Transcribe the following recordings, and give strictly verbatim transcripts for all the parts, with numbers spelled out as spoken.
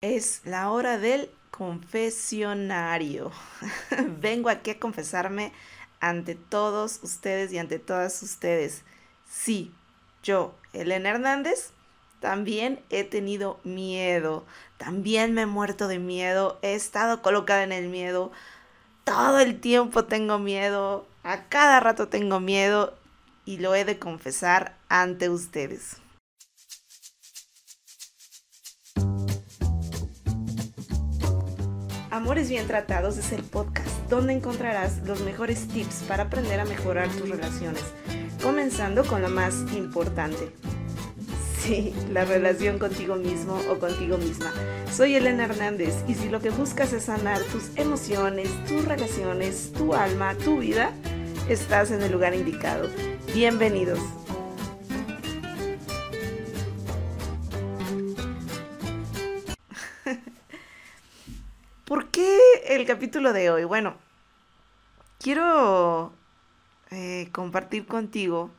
Es la hora del confesionario. Vengo aquí a confesarme ante todos ustedes y ante todas ustedes. Sí, yo, Elena Hernández, también he tenido miedo. También me he muerto de miedo. He estado colocada en el miedo. Todo el tiempo tengo miedo. A cada rato tengo miedo. Y lo he de confesar ante ustedes. Amores Bien Tratados es el podcast donde encontrarás los mejores tips para aprender a mejorar tus relaciones, comenzando con la más importante. Sí, la relación contigo mismo o contigo misma. Soy Elena Hernández y si lo que buscas es sanar tus emociones, tus relaciones, tu alma, tu vida, estás en el lugar indicado. Bienvenidos. ¿Por qué el capítulo de hoy? Bueno, quiero eh, compartir contigo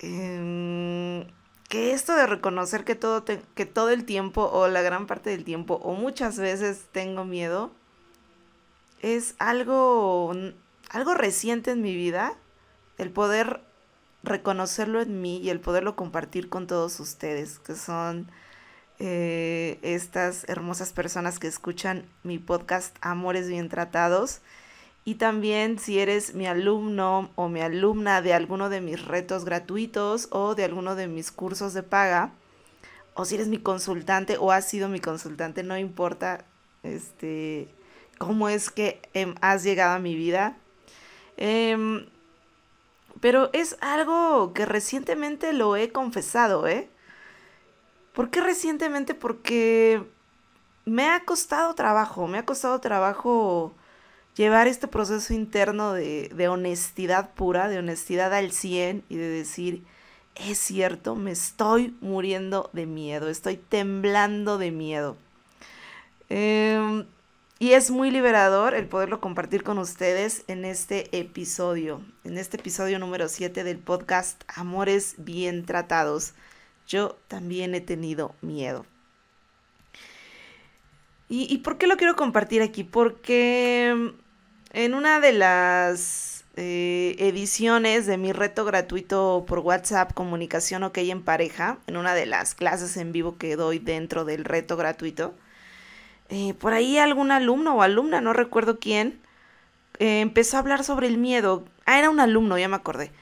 eh, que esto de reconocer que todo, te, que todo el tiempo o la gran parte del tiempo o muchas veces tengo miedo es algo, algo reciente en mi vida, el poder reconocerlo en mí y el poderlo compartir con todos ustedes, que son... Eh, estas hermosas personas que escuchan mi podcast Amores Bien Tratados, y también si eres mi alumno o mi alumna de alguno de mis retos gratuitos o de alguno de mis cursos de paga, o si eres mi consultante o has sido mi consultante, no importa este, cómo es que eh, has llegado a mi vida, eh, pero es algo que recientemente lo he confesado, ¿eh? ¿Por qué recientemente? Porque me ha costado trabajo, me ha costado trabajo llevar este proceso interno de, de honestidad pura, de honestidad al cien y de decir, es cierto, me estoy muriendo de miedo, estoy temblando de miedo. Eh, y es muy liberador el poderlo compartir con ustedes en este episodio, en este episodio número siete del podcast Amores Bien Tratados. Yo también he tenido miedo. ¿Y, y por qué lo quiero compartir aquí? Porque en una de las eh, ediciones de mi reto gratuito por WhatsApp, Comunicación OK en pareja, en una de las clases en vivo que doy dentro del reto gratuito, eh, por ahí algún alumno o alumna, no recuerdo quién, eh, empezó a hablar sobre el miedo. Ah, era un alumno, ya me acordé.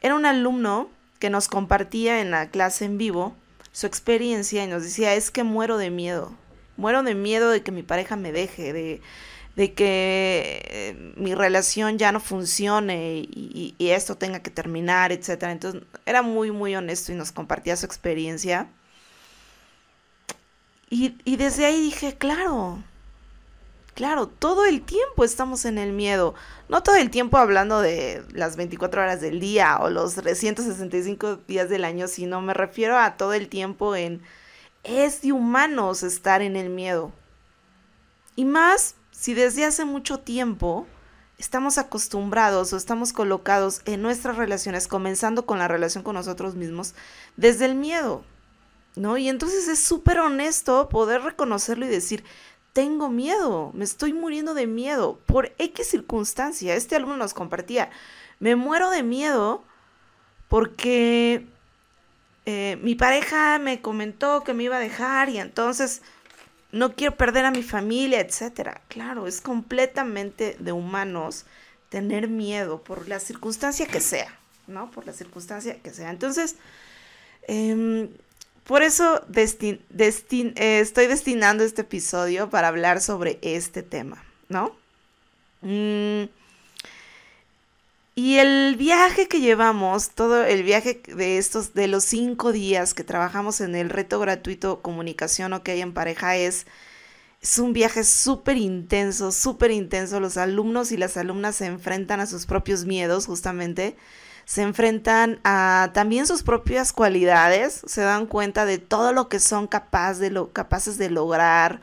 Era un alumno... que nos compartía en la clase en vivo su experiencia y nos decía, es que muero de miedo, muero de miedo de que mi pareja me deje, de, de que mi relación ya no funcione y, y, y esto tenga que terminar, etcétera. Entonces era muy, muy honesto y nos compartía su experiencia. Y, y desde ahí dije, claro, claro, todo el tiempo estamos en el miedo. No todo el tiempo hablando de las veinticuatro horas del día o los trescientos sesenta y cinco días del año, sino me refiero a todo el tiempo en... Es de humanos estar en el miedo. Y más si desde hace mucho tiempo estamos acostumbrados o estamos colocados en nuestras relaciones, comenzando con la relación con nosotros mismos, desde el miedo, ¿no? Y entonces es súper honesto poder reconocerlo y decir... Tengo miedo, me estoy muriendo de miedo, por X circunstancia. Este alumno nos compartía, me muero de miedo porque eh, mi pareja me comentó que me iba a dejar y entonces no quiero perder a mi familia, etcétera. Claro, es completamente de humanos tener miedo por la circunstancia que sea, ¿no? Por la circunstancia que sea. Entonces, eh, por eso destin, destin, eh, estoy destinando este episodio para hablar sobre este tema, ¿no? Mm. Y el viaje que llevamos, todo el viaje de estos, de los cinco días que trabajamos en el reto gratuito Comunicación OK en pareja es, es un viaje súper intenso, súper intenso. Los alumnos y las alumnas se enfrentan a sus propios miedos, justamente. Se enfrentan a también sus propias cualidades, se dan cuenta de todo lo que son capaz de lo, capaces de lograr,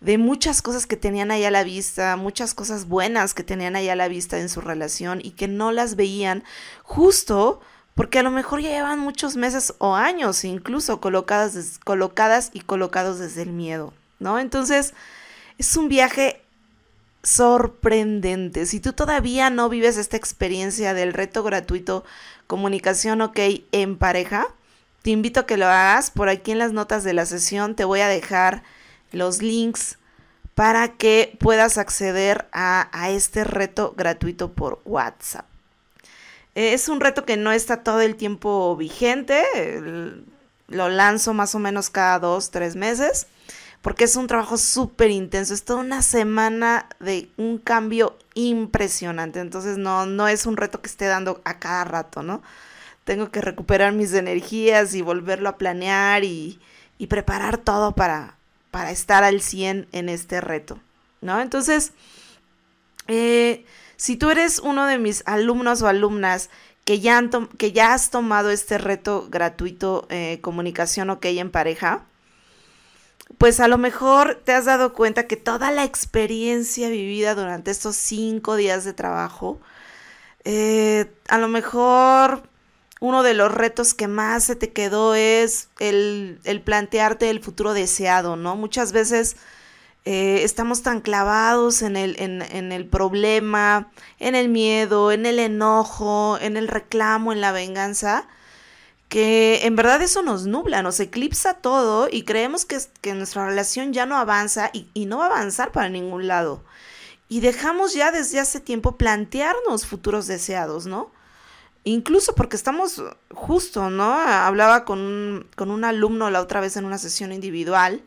de muchas cosas que tenían ahí a la vista, muchas cosas buenas que tenían ahí a la vista en su relación y que no las veían justo porque a lo mejor ya llevan muchos meses o años incluso colocadas, colocadas y colocados desde el miedo, ¿no? Entonces es un viaje sorprendente. Si tú todavía no vives esta experiencia del reto gratuito Comunicación OK en pareja, te invito a que lo hagas. Por aquí en las notas de la sesión te voy a dejar los links para que puedas acceder a, a este reto gratuito por WhatsApp. Es un reto que no está todo el tiempo vigente, lo lanzo más o menos cada dos, tres meses, porque es un trabajo súper intenso, es toda una semana de un cambio impresionante, entonces no, no es un reto que esté dando a cada rato, ¿no? Tengo que recuperar mis energías y volverlo a planear y, y preparar todo para, para estar al cien en este reto, ¿no? Entonces, eh, si tú eres uno de mis alumnos o alumnas que ya, han to- que ya has tomado este reto gratuito eh, Comunicación OK en pareja, pues a lo mejor te has dado cuenta que toda la experiencia vivida durante estos cinco días de trabajo, eh, a lo mejor uno de los retos que más se te quedó es el, el plantearte el futuro deseado, ¿no? Muchas veces eh, estamos tan clavados en el, en, en el problema, en el miedo, en el enojo, en el reclamo, en la venganza, que en verdad eso nos nubla, nos eclipsa todo y creemos que, que nuestra relación ya no avanza y, y no va a avanzar para ningún lado. Y dejamos ya desde hace tiempo plantearnos futuros deseados, ¿no? Incluso porque estamos justo, ¿no? Hablaba con un, con un alumno la otra vez en una sesión individual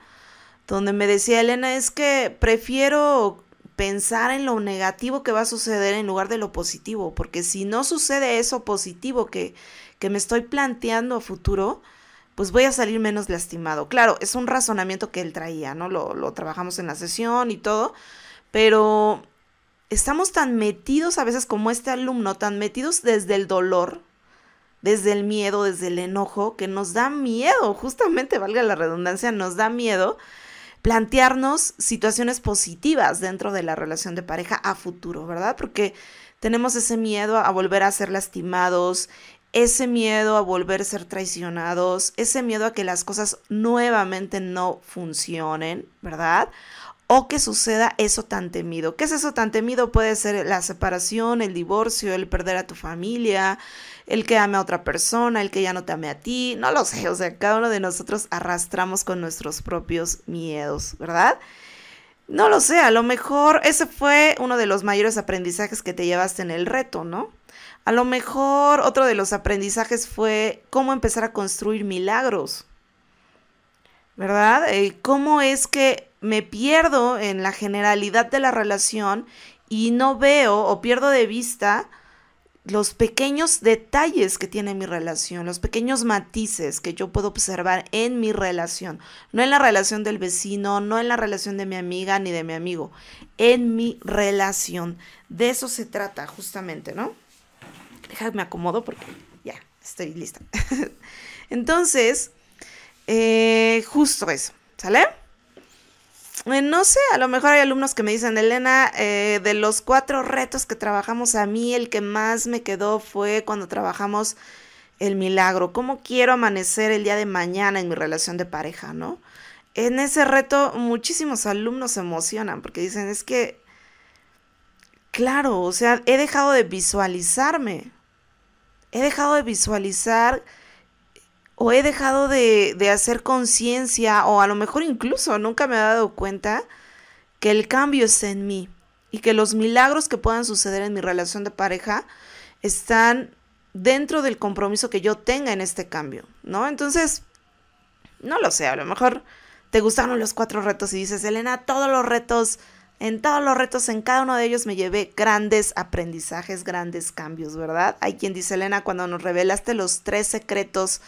donde me decía, Elena, es que prefiero pensar en lo negativo que va a suceder en lugar de lo positivo, porque si no sucede eso positivo que, que me estoy planteando a futuro, pues voy a salir menos lastimado. Claro, es un razonamiento que él traía, ¿no? Lo, lo trabajamos en la sesión y todo, pero estamos tan metidos a veces como este alumno, tan metidos desde el dolor, desde el miedo, desde el enojo, que nos da miedo, justamente, valga la redundancia, nos da miedo plantearnos situaciones positivas dentro de la relación de pareja a futuro, ¿verdad? Porque tenemos ese miedo a volver a ser lastimados, ese miedo a volver a ser traicionados, ese miedo a que las cosas nuevamente no funcionen, ¿verdad? O que suceda eso tan temido. ¿Qué es eso tan temido? Puede ser la separación, el divorcio, el perder a tu familia, el que ame a otra persona, el que ya no te ame a ti, no lo sé, o sea, cada uno de nosotros arrastramos con nuestros propios miedos, ¿verdad? No lo sé, a lo mejor ese fue uno de los mayores aprendizajes que te llevaste en el reto, ¿no? A lo mejor otro de los aprendizajes fue cómo empezar a construir milagros, ¿verdad? ¿Cómo es que me pierdo en la generalidad de la relación y no veo o pierdo de vista los pequeños detalles que tiene mi relación, los pequeños matices que yo puedo observar en mi relación, no en la relación del vecino, no en la relación de mi amiga ni de mi amigo, en mi relación? De eso se trata justamente, ¿no? Déjame acomodo porque ya estoy lista. Entonces, eh, justo eso, ¿sale? No sé, a lo mejor hay alumnos que me dicen, Elena, eh, de los cuatro retos que trabajamos, a mí el que más me quedó fue cuando trabajamos el milagro. ¿Cómo quiero amanecer el día de mañana en mi relación de pareja, no? En ese reto muchísimos alumnos se emocionan porque dicen, es que, claro, o sea, he dejado de visualizarme, he dejado de visualizar o he dejado de, de hacer conciencia, o a lo mejor incluso nunca me he dado cuenta que el cambio está en mí y que los milagros que puedan suceder en mi relación de pareja están dentro del compromiso que yo tenga en este cambio, ¿no? Entonces, no lo sé, a lo mejor te gustaron los cuatro retos y dices, Elena, todos los retos, en todos los retos, en cada uno de ellos me llevé grandes aprendizajes, grandes cambios, ¿verdad? Hay quien dice, Elena, cuando nos revelaste los tres secretos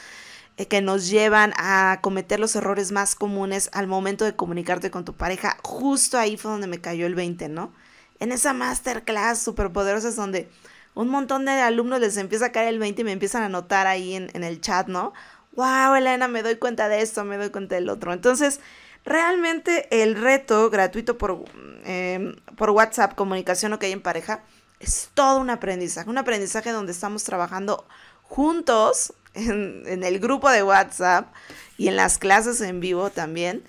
que nos llevan a cometer los errores más comunes al momento de comunicarte con tu pareja, justo ahí fue donde me cayó el veinte, ¿no? En esa masterclass superpoderosa es donde un montón de alumnos les empieza a caer el veinte y me empiezan a notar ahí en, en el chat, ¿no? ¡Wow, Elena, me doy cuenta de esto, me doy cuenta del otro! Entonces, realmente el reto gratuito por, eh, por WhatsApp, Comunicación OK en pareja, es todo un aprendizaje, un aprendizaje donde estamos trabajando juntos en, en el grupo de WhatsApp y en las clases en vivo también,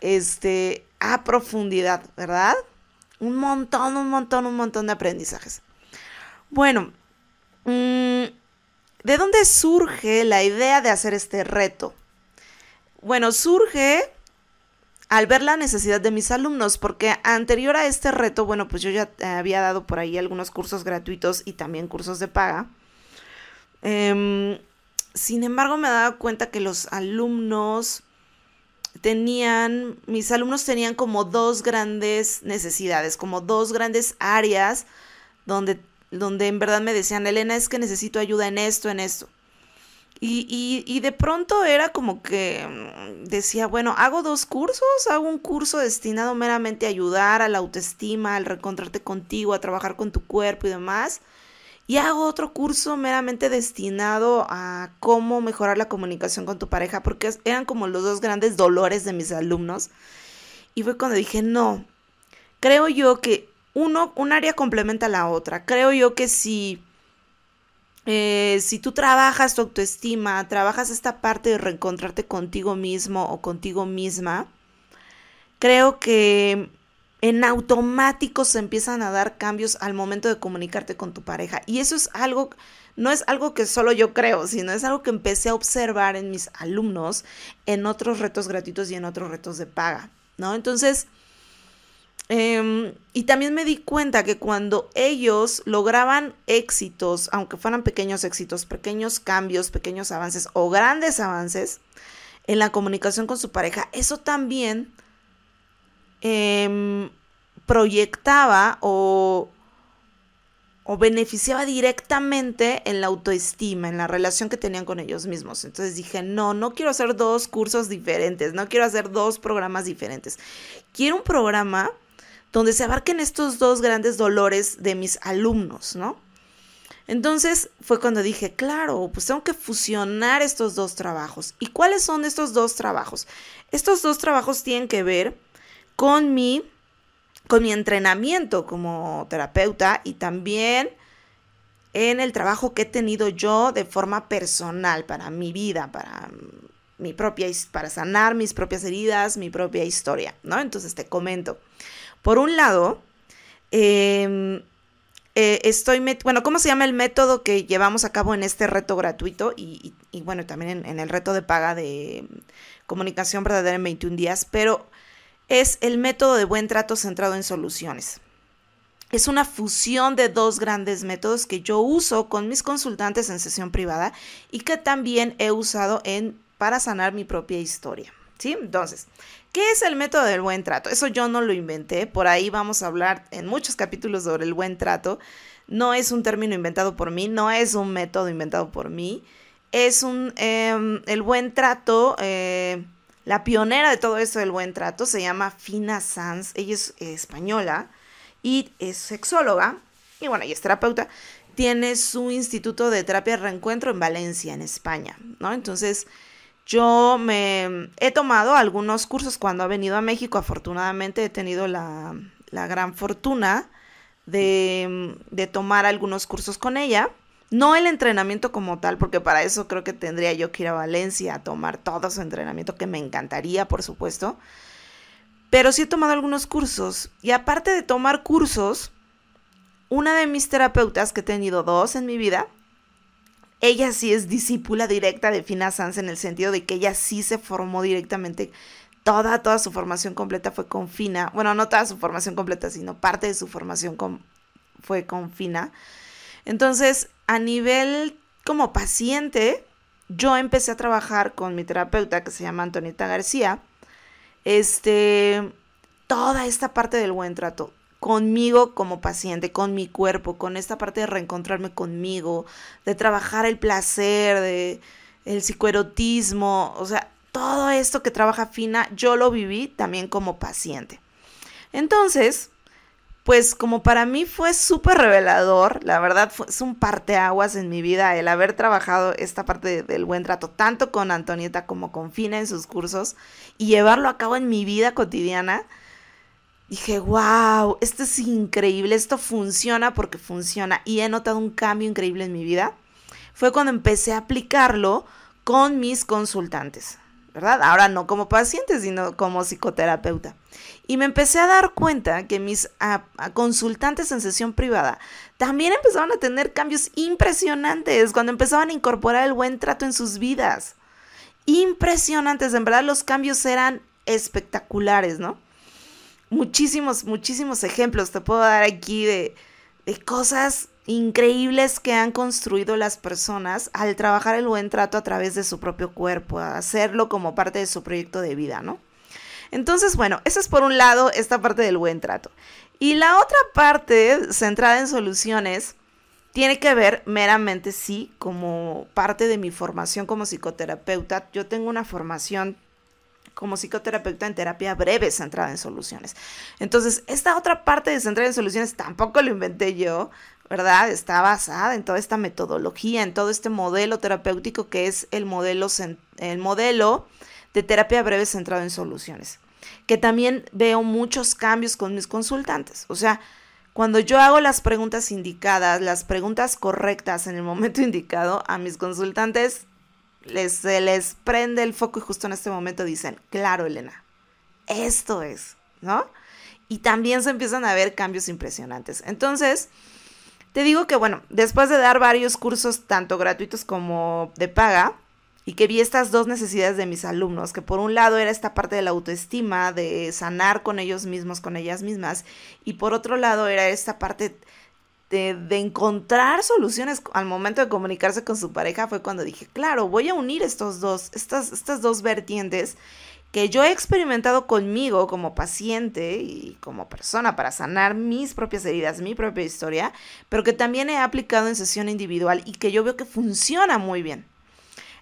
este, a profundidad, ¿verdad? Un montón, un montón, un montón de aprendizajes. Bueno, ¿de dónde surge la idea de hacer este reto? Bueno, surge al ver la necesidad de mis alumnos, porque anterior a este reto, bueno, pues yo ya había dado por ahí algunos cursos gratuitos y también cursos de paga. Eh, sin embargo, me daba cuenta que los alumnos tenían, mis alumnos tenían como dos grandes necesidades, como dos grandes áreas donde, donde en verdad me decían, Elena, es que necesito ayuda en esto, en esto. Y, y, y de pronto era como que decía, bueno, hago dos cursos, hago un curso destinado meramente a ayudar a la autoestima, al reencontrarte contigo, a trabajar con tu cuerpo y demás, y hago otro curso meramente destinado a cómo mejorar la comunicación con tu pareja, porque eran como los dos grandes dolores de mis alumnos. Y fue cuando dije, no, creo yo que uno, un área complementa a la otra, creo yo que si... Eh, si tú trabajas tu autoestima, trabajas esta parte de reencontrarte contigo mismo o contigo misma, creo que en automático se empiezan a dar cambios al momento de comunicarte con tu pareja. Y eso es algo, no es algo que solo yo creo, sino es algo que empecé a observar en mis alumnos, en otros retos gratuitos y en otros retos de paga, ¿no? Entonces... Um, y también me di cuenta que cuando ellos lograban éxitos, aunque fueran pequeños éxitos, pequeños cambios, pequeños avances o grandes avances en la comunicación con su pareja, eso también um, proyectaba o, o beneficiaba directamente en la autoestima, en la relación que tenían con ellos mismos. Entonces dije, no, no quiero hacer dos cursos diferentes, no quiero hacer dos programas diferentes. Quiero un programa donde se abarquen estos dos grandes dolores de mis alumnos, ¿no? Entonces fue cuando dije, claro, pues tengo que fusionar estos dos trabajos. ¿Y cuáles son estos dos trabajos? Estos dos trabajos tienen que ver con mi, con mi entrenamiento como terapeuta y también en el trabajo que he tenido yo de forma personal para mi vida, para... Mi propia, para sanar mis propias heridas, mi propia historia, ¿no? Entonces te comento. Por un lado, eh, eh, estoy, met- bueno, ¿cómo se llama el método que llevamos a cabo en este reto gratuito? Y, y, y bueno, también en, en el reto de paga de Comunicación Verdadera en veintiún días, pero es el método de buen trato centrado en soluciones. Es una fusión de dos grandes métodos que yo uso con mis consultantes en sesión privada y que también he usado en... para sanar mi propia historia, ¿sí? Entonces, ¿qué es el método del buen trato? Eso yo no lo inventé, por ahí vamos a hablar en muchos capítulos sobre el buen trato. No es un término inventado por mí, no es un método inventado por mí. Es un, eh, el buen trato, eh, la pionera de todo esto del buen trato se llama Fina Sanz. Ella es eh, española y es sexóloga, y bueno, ella es terapeuta. Tiene su instituto de terapia de reencuentro en Valencia, en España, ¿no? Entonces, yo me he tomado algunos cursos cuando ha venido a México. Afortunadamente he tenido la, la gran fortuna de, de tomar algunos cursos con ella. No el entrenamiento como tal, porque para eso creo que tendría yo que ir a Valencia a tomar todo su entrenamiento, que me encantaría, por supuesto. Pero sí he tomado algunos cursos. Y aparte de tomar cursos, una de mis terapeutas, que he tenido dos en mi vida, ella sí es discípula directa de Fina Sanz, en el sentido de que ella sí se formó directamente. Toda, toda su formación completa fue con Fina. Bueno, no toda su formación completa, sino parte de su formación con, fue con Fina. Entonces, a nivel como paciente, yo empecé a trabajar con mi terapeuta, que se llama Antonieta García, este, toda esta parte del buen trato. Conmigo como paciente, con mi cuerpo, con esta parte de reencontrarme conmigo, de trabajar el placer, de el psicoerotismo, o sea, todo esto que trabaja Fina, yo lo viví también como paciente. Entonces, pues como para mí fue súper revelador, la verdad fue, es un parteaguas en mi vida el haber trabajado esta parte de, del buen trato, tanto con Antonieta como con Fina en sus cursos, y llevarlo a cabo en mi vida cotidiana. Dije, wow, esto es increíble, esto funciona porque funciona. Y he notado un cambio increíble en mi vida. fue cuando empecé a aplicarlo con mis consultantes, ¿verdad? Ahora no como paciente, sino como psicoterapeuta. Y me empecé a dar cuenta que mis a, a consultantes en sesión privada también empezaban a tener cambios impresionantes cuando empezaban a incorporar el buen trato en sus vidas. Impresionantes, en verdad los cambios eran espectaculares, ¿no? Muchísimos, muchísimos ejemplos te puedo dar aquí de, de cosas increíbles que han construido las personas al trabajar el buen trato a través de su propio cuerpo, a hacerlo como parte de su proyecto de vida, ¿no? Entonces, bueno, esa es por un lado esta parte del buen trato. Y la otra parte, centrada en soluciones, tiene que ver meramente, sí, como parte de mi formación como psicoterapeuta. Yo tengo una formación como psicoterapeuta en terapia breve centrada en soluciones. Entonces, esta otra parte de centrada en soluciones tampoco lo inventé yo, ¿verdad? Está basada en toda esta metodología, en todo este modelo terapéutico que es el modelo, el modelo de terapia breve centrado en soluciones, que también veo muchos cambios con mis consultantes. O sea, cuando yo hago las preguntas indicadas, las preguntas correctas en el momento indicado, a mis consultantes les, se les prende el foco y justo en este momento dicen, claro, Elena, esto es, ¿no? Y también se empiezan a ver cambios impresionantes. Entonces, te digo que, bueno, después de dar varios cursos, tanto gratuitos como de paga, y que vi estas dos necesidades de mis alumnos, que por un lado era esta parte de la autoestima, de sanar con ellos mismos, con ellas mismas, y por otro lado era esta parte de, de encontrar soluciones al momento de comunicarse con su pareja, fue cuando dije, claro, voy a unir estos dos, estas, estas dos vertientes que yo he experimentado conmigo como paciente y como persona para sanar mis propias heridas, mi propia historia, pero que también he aplicado en sesión individual y que yo veo que funciona muy bien.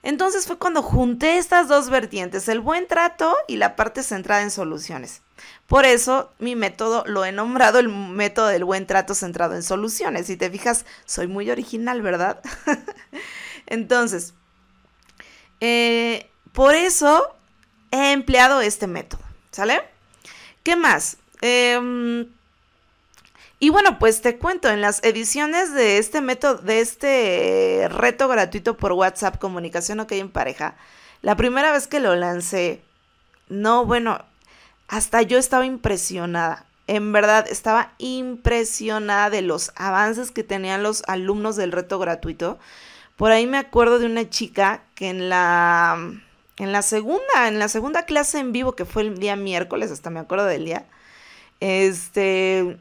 Entonces fue cuando junté estas dos vertientes, el buen trato y la parte centrada en soluciones. Por eso mi método lo he nombrado el método del buen trato centrado en soluciones. Si te fijas, soy muy original, ¿verdad? Entonces, eh, por eso he empleado este método, ¿sale? ¿Qué más? Eh, y bueno, pues te cuento, en las ediciones de este método, de este reto gratuito por WhatsApp, Comunicación OK en pareja, la primera vez que lo lancé, no, bueno, hasta yo estaba impresionada. En verdad, estaba impresionada de los avances que tenían los alumnos del reto gratuito. Por ahí me acuerdo de una chica que en la... En la segunda, en la segunda clase en vivo, que fue el día miércoles, hasta me acuerdo del día, este,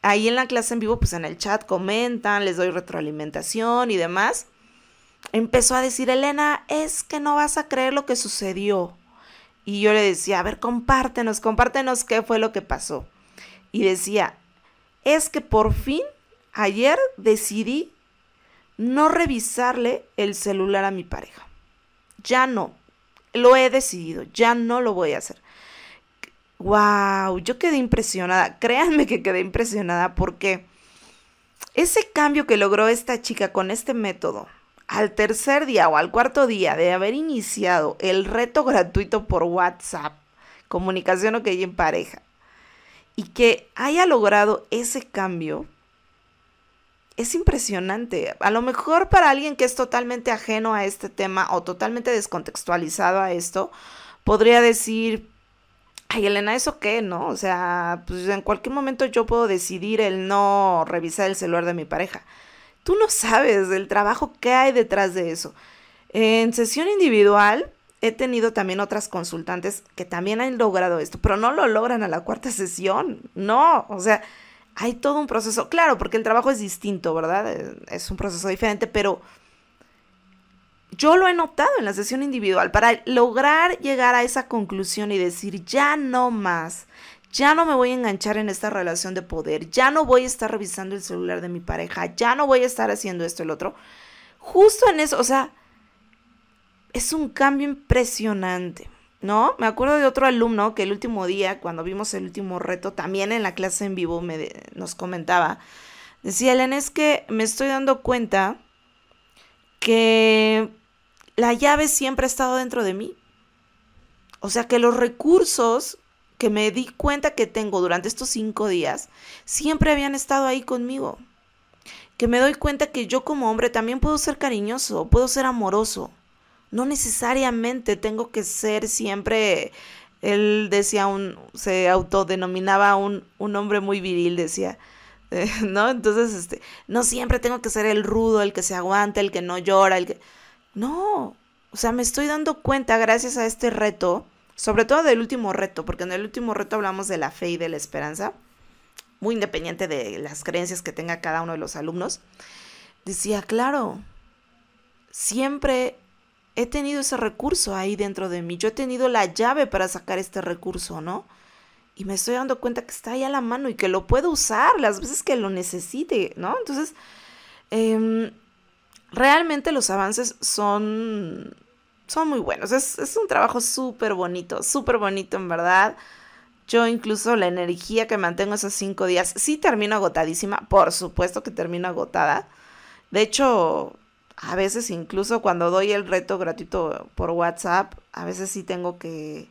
ahí en la clase en vivo, pues en el chat comentan, les doy retroalimentación y demás, empezó a decir, Elena, es que no vas a creer lo que sucedió. Y yo le decía, a ver, compártenos, compártenos qué fue lo que pasó. Y decía, es que por fin ayer decidí no revisarle el celular a mi pareja. Ya no. Lo he decidido, ya no lo voy a hacer. ¡Wow! Yo quedé impresionada, créanme que quedé impresionada porque ese cambio que logró esta chica con este método, al tercer día o al cuarto día de haber iniciado el reto gratuito por WhatsApp, Comunicación OK en pareja, y que haya logrado ese cambio, es impresionante. A lo mejor para alguien que es totalmente ajeno a este tema o totalmente descontextualizado a esto, podría decir, ay, Elena, ¿eso qué, no? O sea, pues en cualquier momento yo puedo decidir el no revisar el celular de mi pareja. Tú no sabes el trabajo que hay detrás de eso. En sesión individual he tenido también otras consultantes que también han logrado esto, pero no lo logran a la cuarta sesión. No, o sea... Hay todo un proceso, claro, porque el trabajo es distinto, ¿verdad? Es un proceso diferente, pero yo lo he notado en la sesión individual. Para lograr llegar a esa conclusión y decir, ya no más, ya no me voy a enganchar en esta relación de poder, ya no voy a estar revisando el celular de mi pareja, ya no voy a estar haciendo esto, el otro. Justo en eso, o sea, es un cambio impresionante, ¿no? Me acuerdo de otro alumno que el último día, cuando vimos el último reto, también en la clase en vivo me de, nos comentaba, decía, Elena, es que me estoy dando cuenta que la llave siempre ha estado dentro de mí. O sea, que los recursos que me di cuenta que tengo durante estos cinco días siempre habían estado ahí conmigo. que me doy cuenta que yo como hombre también puedo ser cariñoso, puedo ser amoroso. No necesariamente tengo que ser siempre, él decía, un, se autodenominaba un, un hombre muy viril, decía, eh, ¿no? Entonces, este, no siempre tengo que ser el rudo, el que se aguanta, el que no llora, el que... No, o sea, me estoy dando cuenta gracias a este reto, sobre todo del último reto, porque en el último reto hablamos de la fe y de la esperanza, muy independiente de las creencias que tenga cada uno de los alumnos. Decía, claro, siempre... he tenido ese recurso ahí dentro de mí. Yo he tenido la llave para sacar este recurso, ¿no? Y me estoy dando cuenta que está ahí a la mano y que lo puedo usar las veces que lo necesite, ¿no? Entonces, eh, realmente los avances son, son muy buenos. Es, es un trabajo súper bonito, súper bonito, en verdad. Yo incluso la energía que mantengo esos cinco días, sí termino agotadísima. Por supuesto que termino agotada. De hecho... a veces incluso cuando doy el reto gratuito por WhatsApp, a veces sí tengo que,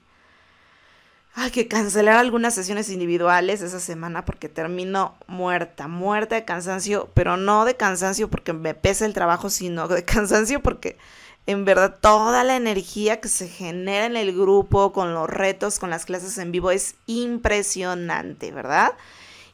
ay, que cancelar algunas sesiones individuales esa semana porque termino muerta, muerta de cansancio, pero no de cansancio porque me pesa el trabajo, sino de cansancio porque en verdad toda la energía que se genera en el grupo, con los retos, con las clases en vivo, es impresionante, ¿verdad?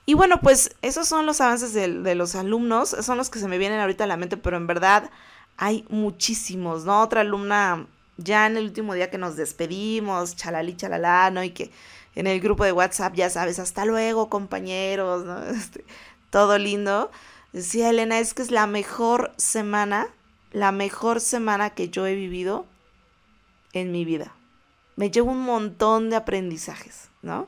Y bueno, pues esos son los avances de, de los alumnos, son los que se me vienen ahorita a la mente, pero en verdad hay muchísimos, ¿no? Otra alumna, ya en el último día que nos despedimos, chalali, chalala, ¿no? Y que en el grupo de WhatsApp, ya sabes, hasta luego, compañeros, ¿no? Este, todo lindo. Decía Elena, es que es la mejor semana, la mejor semana que yo he vivido en mi vida. Me llevo un montón de aprendizajes, ¿no?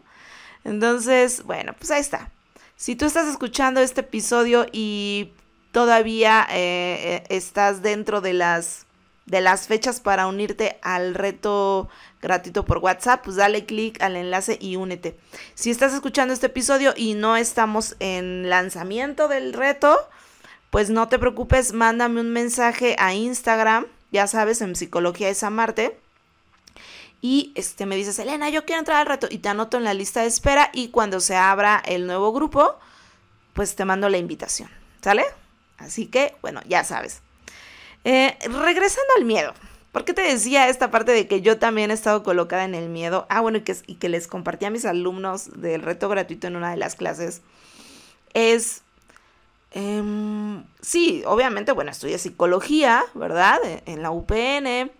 Entonces, bueno, pues ahí está. Si tú estás escuchando este episodio y todavía eh, estás dentro de las, de las fechas para unirte al reto gratuito por WhatsApp, pues dale clic al enlace y únete. Si estás escuchando este episodio y no estamos en lanzamiento del reto, pues no te preocupes, mándame un mensaje a Instagram, ya sabes, en Psicología Es Amarte. Y este, me dices, Elena, yo quiero entrar al reto. Y te anoto en la lista de espera. Y cuando se abra el nuevo grupo, pues te mando la invitación. ¿Sale? Así que, bueno, ya sabes. Eh, regresando al miedo. ¿Por qué te decía esta parte de que yo también he estado colocada en el miedo? Ah, bueno, y que, y que les compartí a mis alumnos del reto gratuito en una de las clases. Es... Eh, sí, obviamente, bueno, estudié psicología, ¿verdad? En la U P N...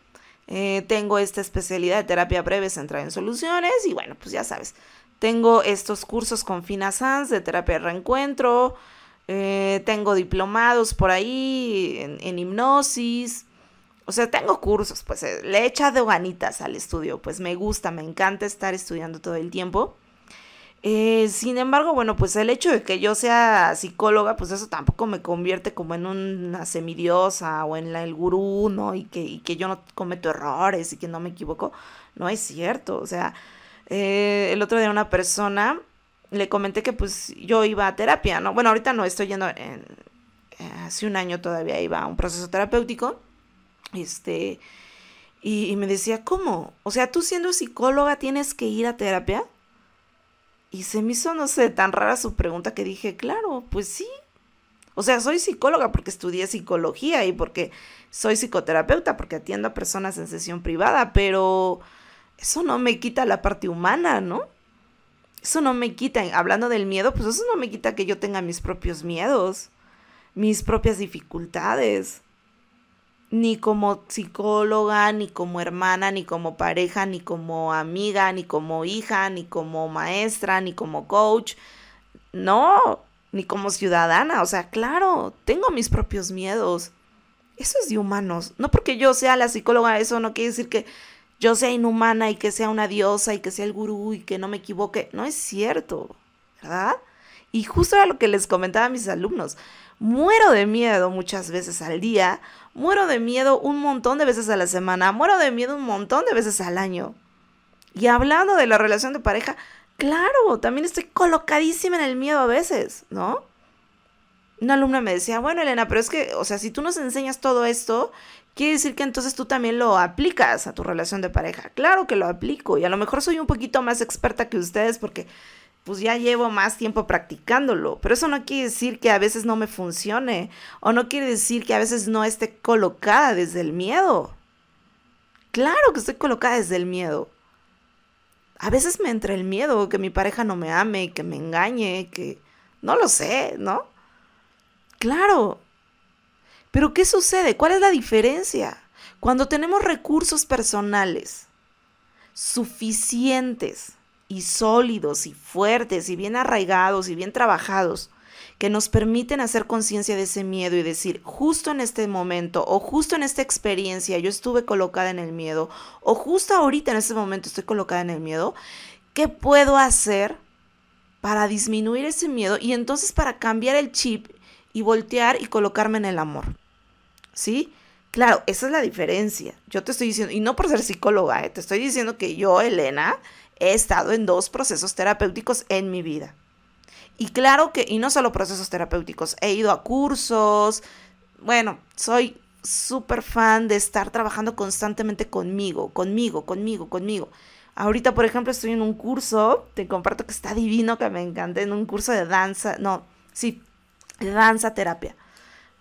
Eh, tengo esta especialidad de terapia breve centrada en soluciones y bueno, pues ya sabes, tengo estos cursos con Fina Sanz de terapia de reencuentro, eh, tengo diplomados por ahí en, en hipnosis, o sea, tengo cursos, pues eh, le he echado ganitas al estudio, pues me gusta, me encanta estar estudiando todo el tiempo. Eh, sin embargo, bueno, pues el hecho de que yo sea psicóloga, pues eso tampoco me convierte como en una semidiosa o en la, el gurú, ¿no? Y que, y que yo no cometo errores y que no me equivoco. No es cierto, o sea, eh, el otro día una persona le comenté que pues yo iba a terapia, ¿no? Bueno, ahorita no estoy yendo, en, hace un año todavía iba a un proceso terapéutico, este, y, y me decía, ¿cómo? O sea, ¿tú siendo psicóloga tienes que ir a terapia? Y se me hizo, no sé, tan rara su pregunta que dije, claro, pues sí. O sea, soy psicóloga porque estudié psicología y porque soy psicoterapeuta, porque atiendo a personas en sesión privada, pero eso no me quita la parte humana, ¿no? Eso no me quita, hablando del miedo, pues eso no me quita que yo tenga mis propios miedos, mis propias dificultades. Ni como psicóloga, ni como hermana, ni como pareja, ni como amiga, ni como hija, ni como maestra, ni como coach. No, ni como ciudadana. O sea, claro, tengo mis propios miedos. Eso es de humanos. No porque yo sea la psicóloga, eso no quiere decir que yo sea inhumana y que sea una diosa y que sea el gurú y que no me equivoque. No es cierto, ¿verdad? Y justo era lo que les comentaba a mis alumnos. Muero de miedo muchas veces al día, muero de miedo un montón de veces a la semana, muero de miedo un montón de veces al año. Y hablando de la relación de pareja, claro, también estoy colocadísima en el miedo a veces, ¿no? Una alumna me decía, bueno, Elena, pero es que, o sea, si tú nos enseñas todo esto, quiere decir que entonces tú también lo aplicas a tu relación de pareja. Claro que lo aplico y a lo mejor soy un poquito más experta que ustedes porque... pues ya llevo más tiempo practicándolo, pero eso no quiere decir que a veces no me funcione, o no quiere decir que a veces no esté colocada desde el miedo. Claro que estoy colocada desde el miedo. A veces me entra el miedo que mi pareja no me ame, que me engañe, que no lo sé, ¿no? Claro. Pero ¿qué sucede? ¿Cuál es la diferencia? Cuando tenemos recursos personales suficientes y sólidos y fuertes y bien arraigados y bien trabajados, que nos permiten hacer conciencia de ese miedo y decir, justo en este momento o justo en esta experiencia yo estuve colocada en el miedo, o justo ahorita en este momento estoy colocada en el miedo, ¿qué puedo hacer para disminuir ese miedo? Y entonces para cambiar el chip y voltear y colocarme en el amor, ¿sí? Claro, esa es la diferencia. Yo te estoy diciendo, y no por ser psicóloga, ¿eh? Te estoy diciendo que yo, Elena, he estado en dos procesos terapéuticos en mi vida. Y claro que, y no solo procesos terapéuticos, he ido a cursos. Bueno, soy súper fan de estar trabajando constantemente conmigo, conmigo, conmigo, conmigo. Ahorita, por ejemplo, estoy en un curso, te comparto que está divino, que me encanta, en un curso de danza, no, sí, de danza terapia.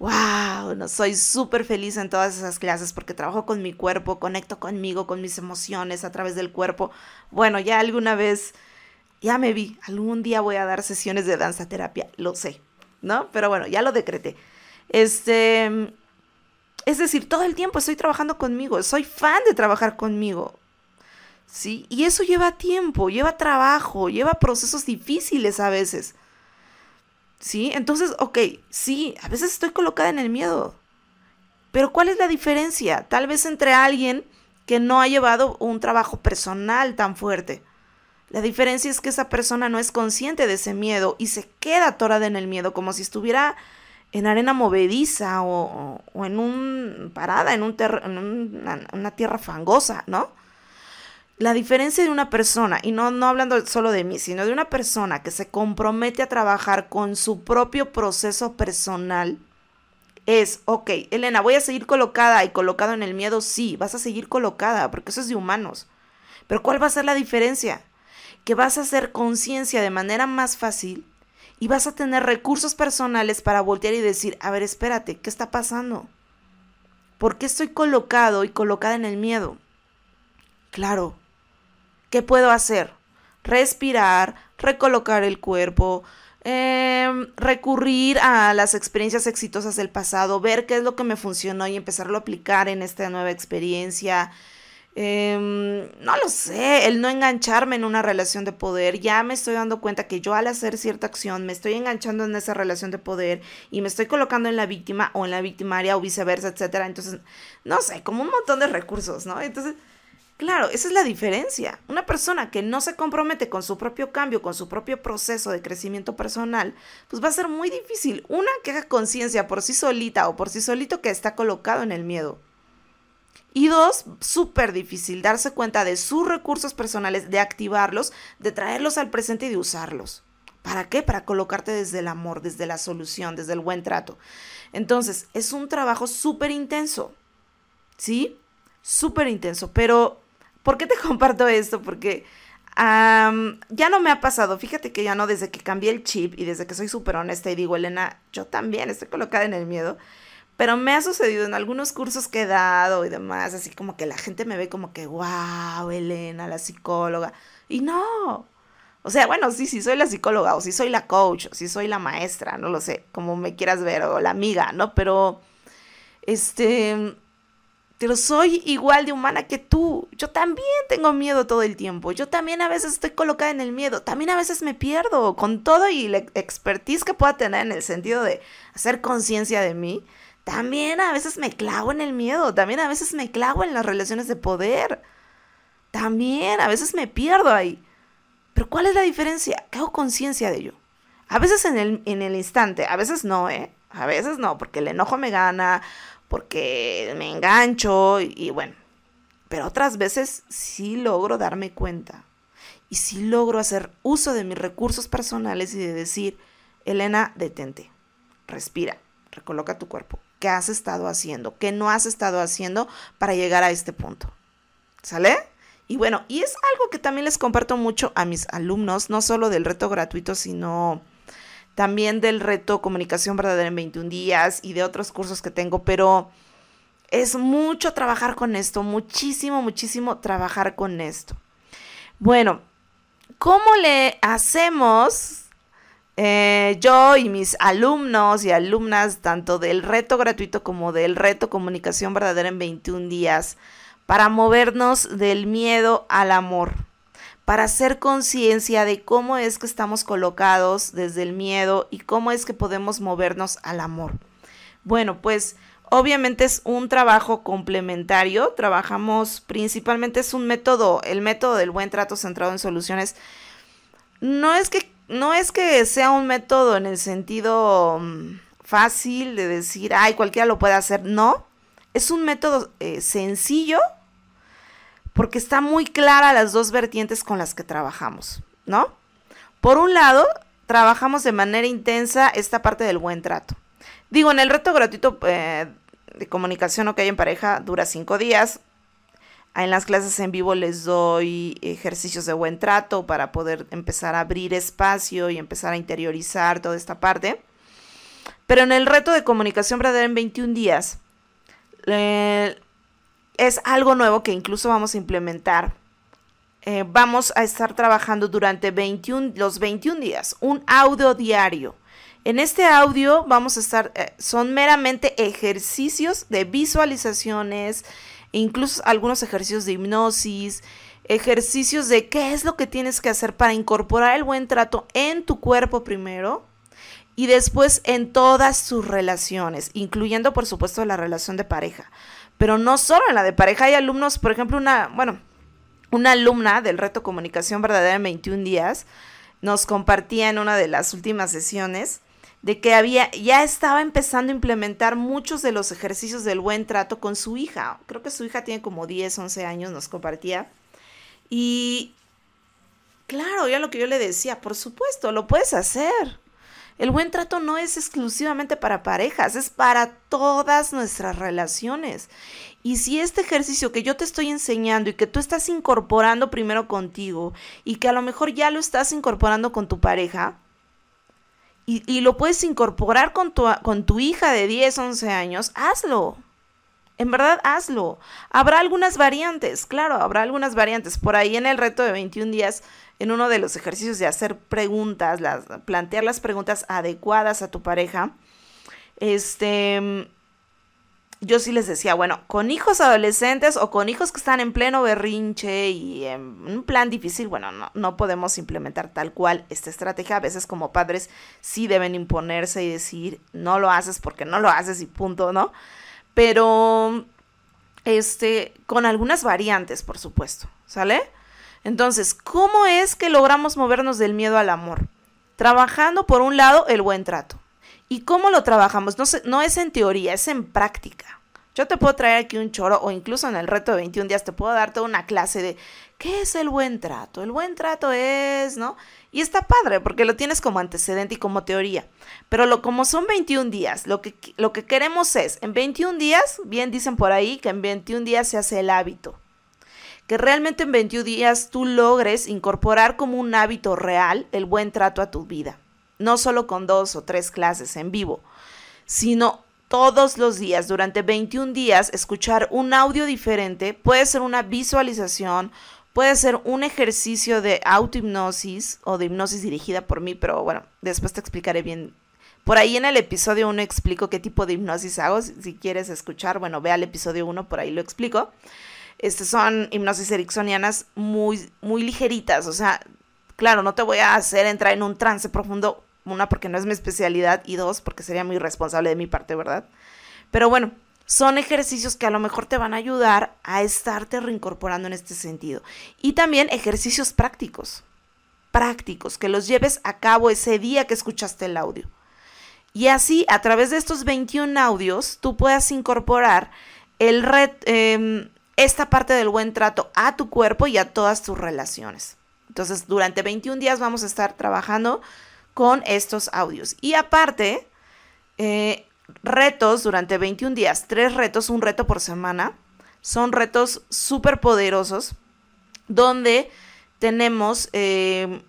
¡Wow! No, soy súper feliz en todas esas clases porque trabajo con mi cuerpo, conecto conmigo, con mis emociones a través del cuerpo. Bueno, ya alguna vez... Ya me vi, algún día voy a dar sesiones de danza terapia, lo sé, ¿no? Pero bueno, ya lo decreté. Este, es decir, todo el tiempo estoy trabajando conmigo, soy fan de trabajar conmigo, ¿sí? Y eso lleva tiempo, lleva trabajo, lleva procesos difíciles a veces, ¿sí? Entonces, ok, sí, a veces estoy colocada en el miedo, pero ¿cuál es la diferencia? Tal vez entre alguien que no ha llevado un trabajo personal tan fuerte. La diferencia es que esa persona no es consciente de ese miedo y se queda atorada en el miedo, como si estuviera en arena movediza o, o, o en un parada, en, un ter- en un, una tierra fangosa, ¿no? La diferencia de una persona, y no, no hablando solo de mí, sino de una persona que se compromete a trabajar con su propio proceso personal es, ok, Elena, voy a seguir colocada y colocado en el miedo, sí, vas a seguir colocada, porque eso es de humanos. Pero ¿cuál va a ser la diferencia? Que vas a hacer conciencia de manera más fácil y vas a tener recursos personales para voltear y decir, a ver, espérate, ¿qué está pasando? ¿Por qué estoy colocado y colocada en el miedo? Claro, ¿qué puedo hacer? Respirar, recolocar el cuerpo, eh, recurrir a las experiencias exitosas del pasado, ver qué es lo que me funcionó y empezarlo a aplicar en esta nueva experiencia. Eh, no lo sé, el no engancharme en una relación de poder, ya me estoy dando cuenta que yo al hacer cierta acción me estoy enganchando en esa relación de poder y me estoy colocando en la víctima o en la victimaria o viceversa, etcétera. Entonces, no sé, como un montón de recursos, ¿no? Entonces, claro, esa es la diferencia. Una persona que no se compromete con su propio cambio, con su propio proceso de crecimiento personal, pues va a ser muy difícil, una que haga conciencia por sí solita o por sí solito que está colocado en el miedo. Y dos, súper difícil darse cuenta de sus recursos personales, de activarlos, de traerlos al presente y de usarlos. ¿Para qué? Para colocarte desde el amor, desde la solución, desde el buen trato. Entonces, es un trabajo súper intenso, ¿sí? Súper intenso. Pero, ¿por qué te comparto esto? Porque um, ya no me ha pasado. Fíjate que ya no, desde que cambié el chip y desde que soy súper honesta y digo, Elena, yo también estoy colocada en el miedo. Pero me ha sucedido en algunos cursos que he dado y demás, así como que la gente me ve como que, wow, Elena, la psicóloga. Y no, o sea, bueno, sí, sí soy la psicóloga, o sí soy la coach, o sí soy la maestra, no lo sé, como me quieras ver, o la amiga, ¿no? Pero, este, pero soy igual de humana que tú. Yo también tengo miedo todo el tiempo. Yo también a veces estoy colocada en el miedo. También a veces me pierdo con todo y la expertise que pueda tener en el sentido de hacer conciencia de mí. También a veces me clavo en el miedo, también a veces me clavo en las relaciones de poder, también a veces me pierdo ahí. Pero ¿cuál es la diferencia? Que hago conciencia de ello. A veces en el, en el instante, a veces no, ¿eh? A veces no, porque el enojo me gana, porque me engancho y, y bueno. Pero otras veces sí logro darme cuenta y sí logro hacer uso de mis recursos personales y de decir, Elena, detente, respira, recoloca tu cuerpo. ¿Qué has estado haciendo? ¿Qué no has estado haciendo para llegar a este punto? ¿Sale? Y bueno, y es algo que también les comparto mucho a mis alumnos, no solo del reto gratuito, sino también del reto Comunicación Verdadera en veintiún días y de otros cursos que tengo, pero es mucho trabajar con esto, muchísimo, muchísimo trabajar con esto. Bueno, ¿cómo le hacemos? Eh, yo y mis alumnos y alumnas, tanto del reto gratuito como del reto Comunicación Verdadera en veintiún días, para movernos del miedo al amor, para hacer conciencia de cómo es que estamos colocados desde el miedo y cómo es que podemos movernos al amor. Bueno, pues obviamente es un trabajo complementario, trabajamos principalmente, es un método, el método del buen trato centrado en soluciones. No es que No es que sea un método en el sentido fácil de decir, ay, cualquiera lo puede hacer. No, es un método eh, sencillo porque está muy clara las dos vertientes con las que trabajamos, ¿no? Por un lado, trabajamos de manera intensa esta parte del buen trato. Digo, en el reto gratuito eh, de comunicación OK en pareja dura cinco días. En las clases en vivo les doy ejercicios de buen trato para poder empezar a abrir espacio y empezar a interiorizar toda esta parte. Pero en el reto de comunicación verdadera en veintiún días eh, es algo nuevo que incluso vamos a implementar. Eh, vamos a estar trabajando durante veintiún, los veintiún días, un audio diario. En este audio vamos a estar, eh, son meramente ejercicios de visualizaciones, incluso algunos ejercicios de hipnosis, ejercicios de qué es lo que tienes que hacer para incorporar el buen trato en tu cuerpo primero y después en todas sus relaciones, incluyendo por supuesto la relación de pareja. Pero no solo en la de pareja, hay alumnos, por ejemplo, una, bueno, una alumna del reto Comunicación Verdadera en veintiún días nos compartía en una de las últimas sesiones de que había, ya estaba empezando a implementar muchos de los ejercicios del buen trato con su hija. Creo que su hija tiene como diez, once años, nos compartía. Y claro, ya lo que yo le decía, por supuesto, lo puedes hacer. El buen trato no es exclusivamente para parejas, es para todas nuestras relaciones. Y si este ejercicio que yo te estoy enseñando y que tú estás incorporando primero contigo y que a lo mejor ya lo estás incorporando con tu pareja, Y, y lo puedes incorporar con tu, con tu hija de diez, once años, hazlo. En verdad, hazlo. Habrá algunas variantes, claro, habrá algunas variantes. Por ahí en el reto de veintiún días, en uno de los ejercicios de hacer preguntas, las, plantear las preguntas adecuadas a tu pareja, este, yo sí les decía, bueno, con hijos adolescentes o con hijos que están en pleno berrinche y en un plan difícil, bueno, no, no podemos implementar tal cual esta estrategia. A veces como padres sí deben imponerse y decir, no lo haces porque no lo haces y punto, ¿no? Pero este, con algunas variantes, por supuesto, ¿sale? Entonces, ¿cómo es que logramos movernos del miedo al amor? Trabajando, por un lado, el buen trato. ¿Y cómo lo trabajamos? No, se, no es en teoría, es en práctica. Yo te puedo traer aquí un choro o incluso en el reto de veintiún días te puedo dar toda una clase de ¿qué es el buen trato? El buen trato es, ¿no? Y está padre porque lo tienes como antecedente y como teoría. Pero lo, como son veintiún días, lo que, lo que queremos es, en veintiún días, bien dicen por ahí que en veintiún días se hace el hábito. Que realmente en veintiún días tú logres incorporar como un hábito real el buen trato a tu vida. No solo con dos o tres clases en vivo, sino todos los días, durante veintiún días, escuchar un audio diferente. Puede ser una visualización, puede ser un ejercicio de autohipnosis o de hipnosis dirigida por mí, pero bueno, después te explicaré bien. Por ahí en el episodio uno explico qué tipo de hipnosis hago. Si quieres escuchar, bueno, ve al episodio uno, por ahí lo explico. Este, son hipnosis ericksonianas muy, muy ligeritas, o sea, claro, no te voy a hacer entrar en un trance profundo, una, porque no es mi especialidad, y dos, porque sería muy irresponsable de mi parte, ¿verdad? Pero bueno, son ejercicios que a lo mejor te van a ayudar a estarte reincorporando en este sentido. Y también ejercicios prácticos, prácticos, que los lleves a cabo ese día que escuchaste el audio. Y así, a través de estos veintiún audios, tú puedas incorporar el red, eh, esta parte del buen trato a tu cuerpo y a todas tus relaciones. Entonces, durante veintiún días vamos a estar trabajando con estos audios. Y aparte, eh, retos durante veintiún días, tres retos, un reto por semana. Son retos súper poderosos donde tenemos, eh,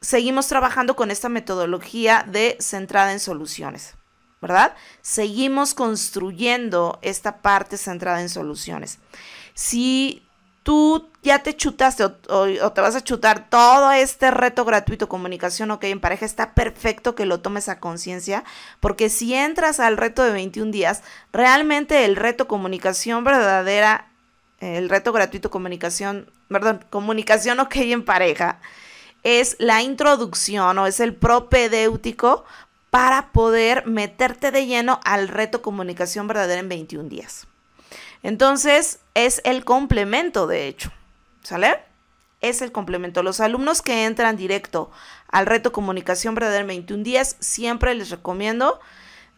seguimos trabajando con esta metodología de centrada en soluciones, ¿verdad? Seguimos construyendo esta parte centrada en soluciones. Si tú ya te chutaste o, o, o te vas a chutar todo este reto gratuito, Comunicación OK en Pareja, está perfecto que lo tomes a conciencia, porque si entras al reto de veintiún días, realmente el reto Comunicación Verdadera, el reto gratuito Comunicación, perdón, Comunicación OK en Pareja, es la introducción o es el propedéutico para poder meterte de lleno al reto Comunicación Verdadera en veintiún días. Entonces, es el complemento, de hecho, ¿sale? Es el complemento. Los alumnos que entran directo al reto Comunicación Verdadera en veintiún días, siempre les recomiendo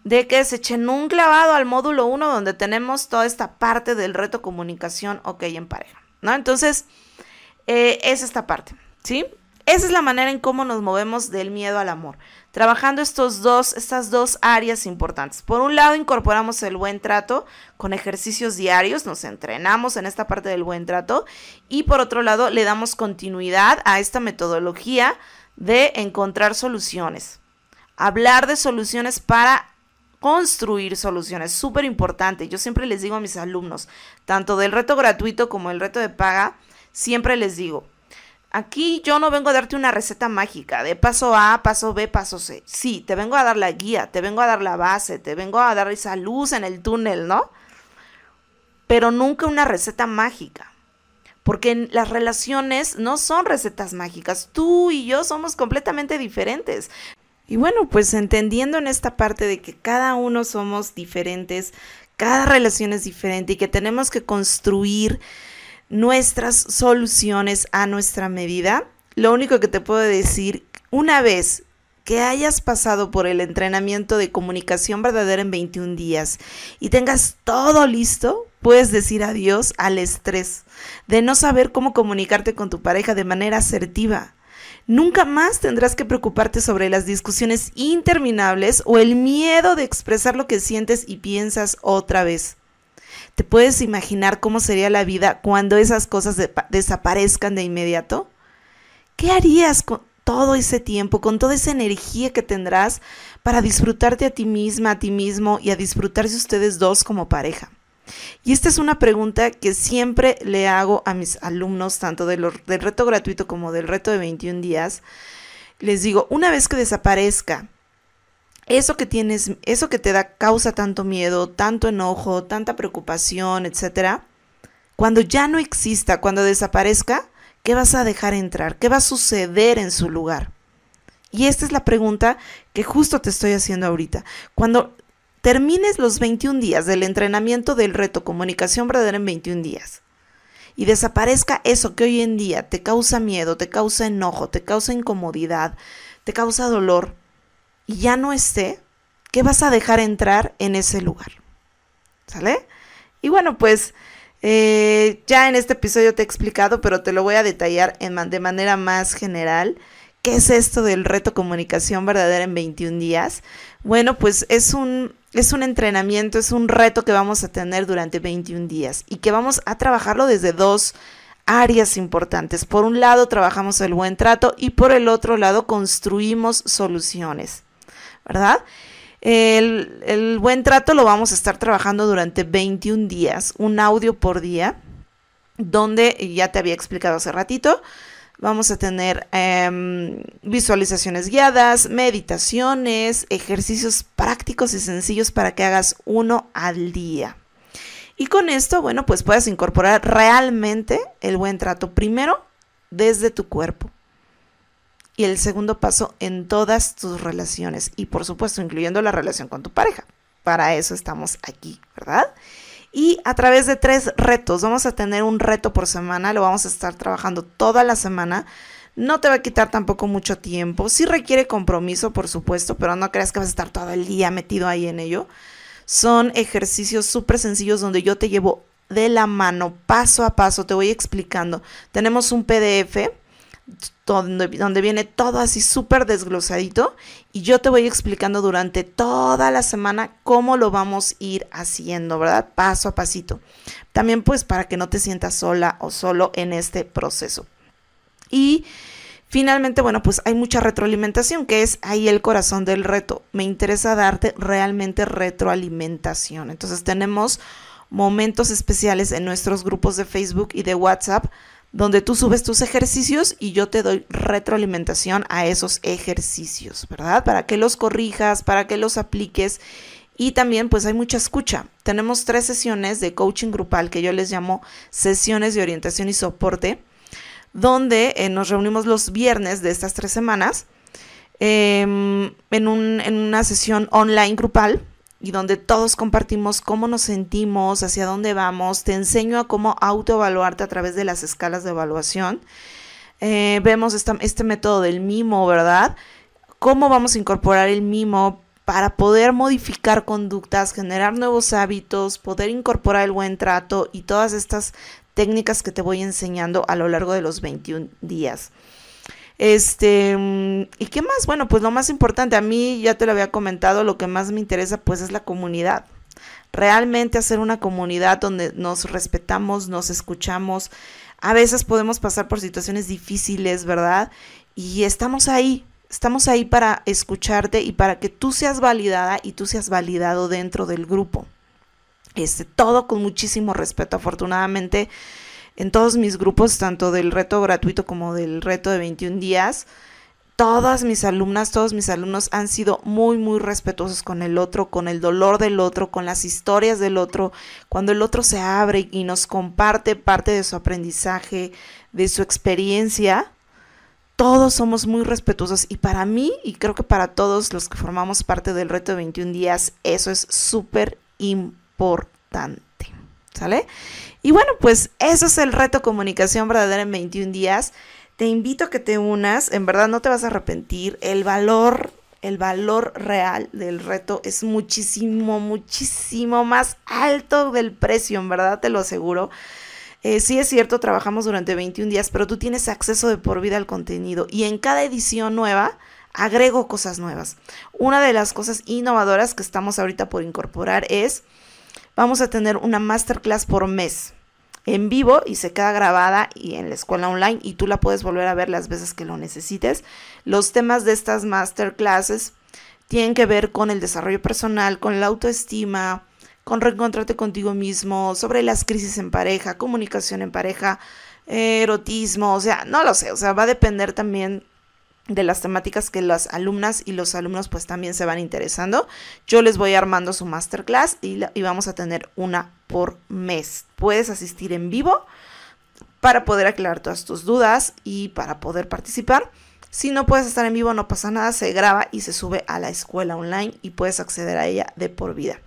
de que se echen un clavado al módulo uno, donde tenemos toda esta parte del reto Comunicación OK en Pareja, ¿no? Entonces, eh, es esta parte, ¿sí? Esa es la manera en cómo nos movemos del miedo al amor, trabajando estos dos, estas dos áreas importantes. Por un lado, incorporamos el buen trato con ejercicios diarios, nos entrenamos en esta parte del buen trato, y por otro lado, le damos continuidad a esta metodología de encontrar soluciones, hablar de soluciones para construir soluciones, súper importante. Yo siempre les digo a mis alumnos, tanto del reto gratuito como el reto de paga, siempre les digo, aquí yo no vengo a darte una receta mágica de paso A, paso B, paso C. Sí, te vengo a dar la guía, te vengo a dar la base, te vengo a dar esa luz en el túnel, ¿no? Pero nunca una receta mágica, porque las relaciones no son recetas mágicas. Tú y yo somos completamente diferentes. Y bueno, pues entendiendo en esta parte de que cada uno somos diferentes, cada relación es diferente y que tenemos que construir nuestras soluciones a nuestra medida, lo único que te puedo decir, una vez que hayas pasado por el entrenamiento de Comunicación Verdadera en veintiún días y tengas todo listo, puedes decir adiós al estrés de no saber cómo comunicarte con tu pareja de manera asertiva. Nunca más tendrás que preocuparte sobre las discusiones interminables o el miedo de expresar lo que sientes y piensas otra vez. ¿Te puedes imaginar cómo sería la vida cuando esas cosas de- desaparezcan de inmediato? ¿Qué harías con todo ese tiempo, con toda esa energía que tendrás para disfrutarte a ti misma, a ti mismo y a disfrutarse ustedes dos como pareja? Y esta es una pregunta que siempre le hago a mis alumnos, tanto de lo, del reto gratuito como del reto de veintiún días. Les digo, una vez que desaparezca eso que tienes, eso que te da, causa tanto miedo, tanto enojo, tanta preocupación, etcétera, cuando ya no exista, cuando desaparezca, ¿qué vas a dejar entrar? ¿Qué va a suceder en su lugar? Y esta es la pregunta que justo te estoy haciendo ahorita. Cuando termines los veintiún días del entrenamiento del reto Comunicación Verdadera en veintiún días y desaparezca eso que hoy en día te causa miedo, te causa enojo, te causa incomodidad, te causa dolor y ya no esté, ¿qué vas a dejar entrar en ese lugar? ¿Sale? Y bueno, pues eh, ya en este episodio te he explicado, pero te lo voy a detallar en man- de manera más general. ¿Qué es esto del reto Comunicación Verdadera en veintiún días? Bueno, pues es un, es un entrenamiento, es un reto que vamos a tener durante veintiún días y que vamos a trabajarlo desde dos áreas importantes. Por un lado, trabajamos el buen trato y por el otro lado, construimos soluciones, ¿verdad? El, el buen trato lo vamos a estar trabajando durante veintiún días, un audio por día, donde ya te había explicado hace ratito. Vamos a tener eh, visualizaciones guiadas, meditaciones, ejercicios prácticos y sencillos para que hagas uno al día. Y con esto, bueno, pues puedas incorporar realmente el buen trato primero desde tu cuerpo. Y el segundo paso en todas tus relaciones y por supuesto incluyendo la relación con tu pareja. Para eso estamos aquí, ¿verdad? Y a través de tres retos, vamos a tener un reto por semana, lo vamos a estar trabajando toda la semana, no te va a quitar tampoco mucho tiempo, sí requiere compromiso por supuesto, pero no creas que vas a estar todo el día metido ahí en ello, son ejercicios súper sencillos donde yo te llevo de la mano, paso a paso, te voy explicando, tenemos un P D F donde, donde viene todo así súper desglosadito, y yo te voy explicando durante toda la semana cómo lo vamos a ir haciendo, ¿verdad? Paso a pasito. También pues para que no te sientas sola o solo en este proceso. Y finalmente, bueno, pues hay mucha retroalimentación, que es ahí el corazón del reto. Me interesa darte realmente retroalimentación. Entonces tenemos momentos especiales en nuestros grupos de Facebook y de WhatsApp, donde tú subes tus ejercicios y yo te doy retroalimentación a esos ejercicios, ¿verdad? Para que los corrijas, para que los apliques. Y también pues hay mucha escucha. Tenemos tres sesiones de coaching grupal, que yo les llamo sesiones de orientación y soporte, donde eh, nos reunimos los viernes de estas tres semanas eh, en, un, en una sesión online grupal, y donde todos compartimos cómo nos sentimos, hacia dónde vamos. Te enseño a cómo autoevaluarte a través de las escalas de evaluación. Eh, vemos esta, este método del mimo, ¿verdad? Cómo vamos a incorporar el mimo para poder modificar conductas, generar nuevos hábitos, poder incorporar el buen trato y todas estas técnicas que te voy enseñando a lo largo de los veintiún días. Este, ¿y qué más? Bueno, pues lo más importante, a mí ya te lo había comentado, lo que más me interesa pues es la comunidad. Realmente hacer una comunidad donde nos respetamos, nos escuchamos. A veces podemos pasar por situaciones difíciles, ¿verdad? Y estamos ahí, estamos ahí para escucharte y para que tú seas validada y tú seas validado dentro del grupo. Este, todo con muchísimo respeto. Afortunadamente, en todos mis grupos, tanto del reto gratuito como del reto de veintiún días, todas mis alumnas, todos mis alumnos han sido muy, muy respetuosos con el otro, con el dolor del otro, con las historias del otro. Cuando el otro se abre y nos comparte parte de su aprendizaje, de su experiencia, todos somos muy respetuosos. Y para mí, y creo que para todos los que formamos parte del reto de veintiún días, eso es súper importante. Importante, ¿sale? Y bueno, pues eso es el reto Comunicación Verdadera en veintiún días. Te invito a que te unas, en verdad no te vas a arrepentir. El valor, el valor real del reto es muchísimo, muchísimo más alto del precio, en verdad te lo aseguro. Eh, sí es cierto, trabajamos durante veintiún días, pero tú tienes acceso de por vida al contenido, y en cada edición nueva agrego cosas nuevas. Una de las cosas innovadoras que estamos ahorita por incorporar es: vamos a tener una masterclass por mes en vivo, y se queda grabada y en la escuela online, y tú la puedes volver a ver las veces que lo necesites. Los temas de estas masterclasses tienen que ver con el desarrollo personal, con la autoestima, con reencontrarte contigo mismo, sobre las crisis en pareja, comunicación en pareja, erotismo, o sea, no lo sé, o sea, va a depender también de las temáticas que las alumnas y los alumnos pues también se van interesando. Yo les voy armando su masterclass y, la, y vamos a tener una por mes. Puedes asistir en vivo para poder aclarar todas tus dudas y para poder participar. Si no puedes estar en vivo, no pasa nada, se graba y se sube a la escuela online y puedes acceder a ella de por vida.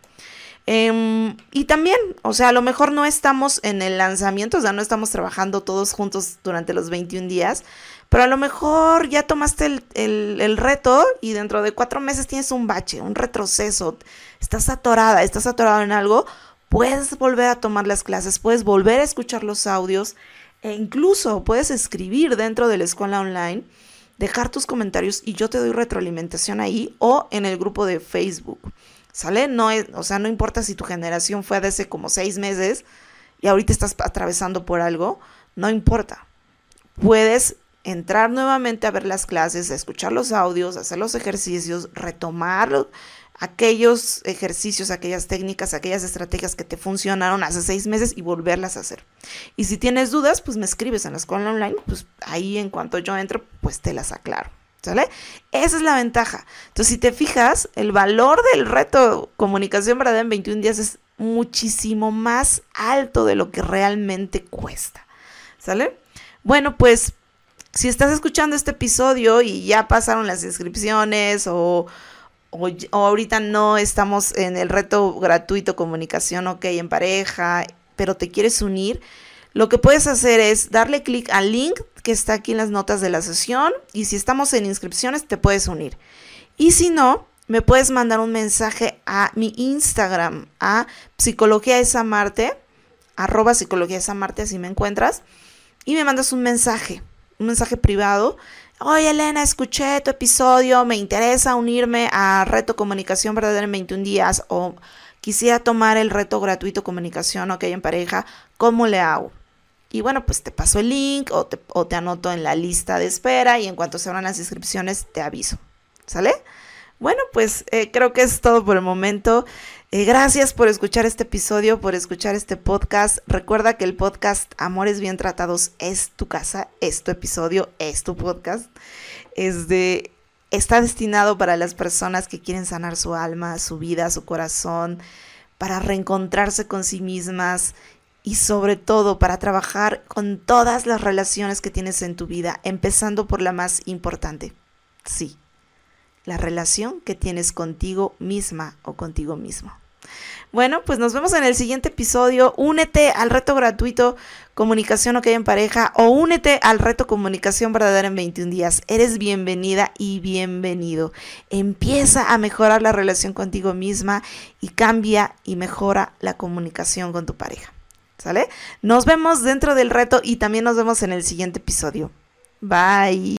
Um, y también, o sea, a lo mejor no estamos en el lanzamiento, o sea, no estamos trabajando todos juntos durante los veintiún días, pero a lo mejor ya tomaste el, el, el reto y dentro de cuatro meses tienes un bache, un retroceso, estás atorada, estás atorado en algo. Puedes volver a tomar las clases, puedes volver a escuchar los audios, e incluso puedes escribir dentro de la escuela online, dejar tus comentarios y yo te doy retroalimentación ahí o en el grupo de Facebook. ¿Sale? No es, o sea, no importa si tu generación fue de hace como seis meses y ahorita estás atravesando por algo, no importa. Puedes entrar nuevamente a ver las clases, a escuchar los audios, a hacer los ejercicios, retomar aquellos ejercicios, aquellas técnicas, aquellas estrategias que te funcionaron hace seis meses y volverlas a hacer. Y si tienes dudas, pues me escribes en la escuela online, pues ahí en cuanto yo entro, pues te las aclaro. ¿Sale? Esa es la ventaja. Entonces, si te fijas, el valor del reto Comunicación Verdadera en veintiún días es muchísimo más alto de lo que realmente cuesta. ¿Sale? Bueno, pues, si estás escuchando este episodio y ya pasaron las inscripciones o, o, o ahorita no estamos en el reto gratuito Comunicación OK en pareja, pero te quieres unir, lo que puedes hacer es darle clic al link que está aquí en las notas de la sesión, y si estamos en inscripciones te puedes unir. Y si no, me puedes mandar un mensaje a mi Instagram, a Psicología Es Amarte, arroba Psicología Es Amarte, así me encuentras, y me mandas un mensaje, un mensaje privado. Oye, Elena, escuché tu episodio, me interesa unirme a Reto Comunicación Verdadera en veintiún días o quisiera tomar el reto gratuito Comunicación OK en pareja, ¿cómo le hago? Y bueno, pues te paso el link o te, o te anoto en la lista de espera y en cuanto se abran las inscripciones te aviso, ¿sale? Bueno, pues eh, creo que es todo por el momento. Eh, gracias por escuchar este episodio, por escuchar este podcast. Recuerda que el podcast Amores Bien Tratados es tu casa, es tu episodio, es tu podcast. Es de, está destinado para las personas que quieren sanar su alma, su vida, su corazón, para reencontrarse con sí mismas y sobre todo para trabajar con todas las relaciones que tienes en tu vida, empezando por la más importante. Sí, la relación que tienes contigo misma o contigo mismo. Bueno, pues nos vemos en el siguiente episodio. Únete al reto gratuito Comunicación OK en pareja o únete al reto Comunicación Verdadera en veintiún días. Eres bienvenida y bienvenido. Empieza a mejorar la relación contigo misma y cambia y mejora la comunicación con tu pareja, ¿sale? Nos vemos dentro del reto y también nos vemos en el siguiente episodio. Bye.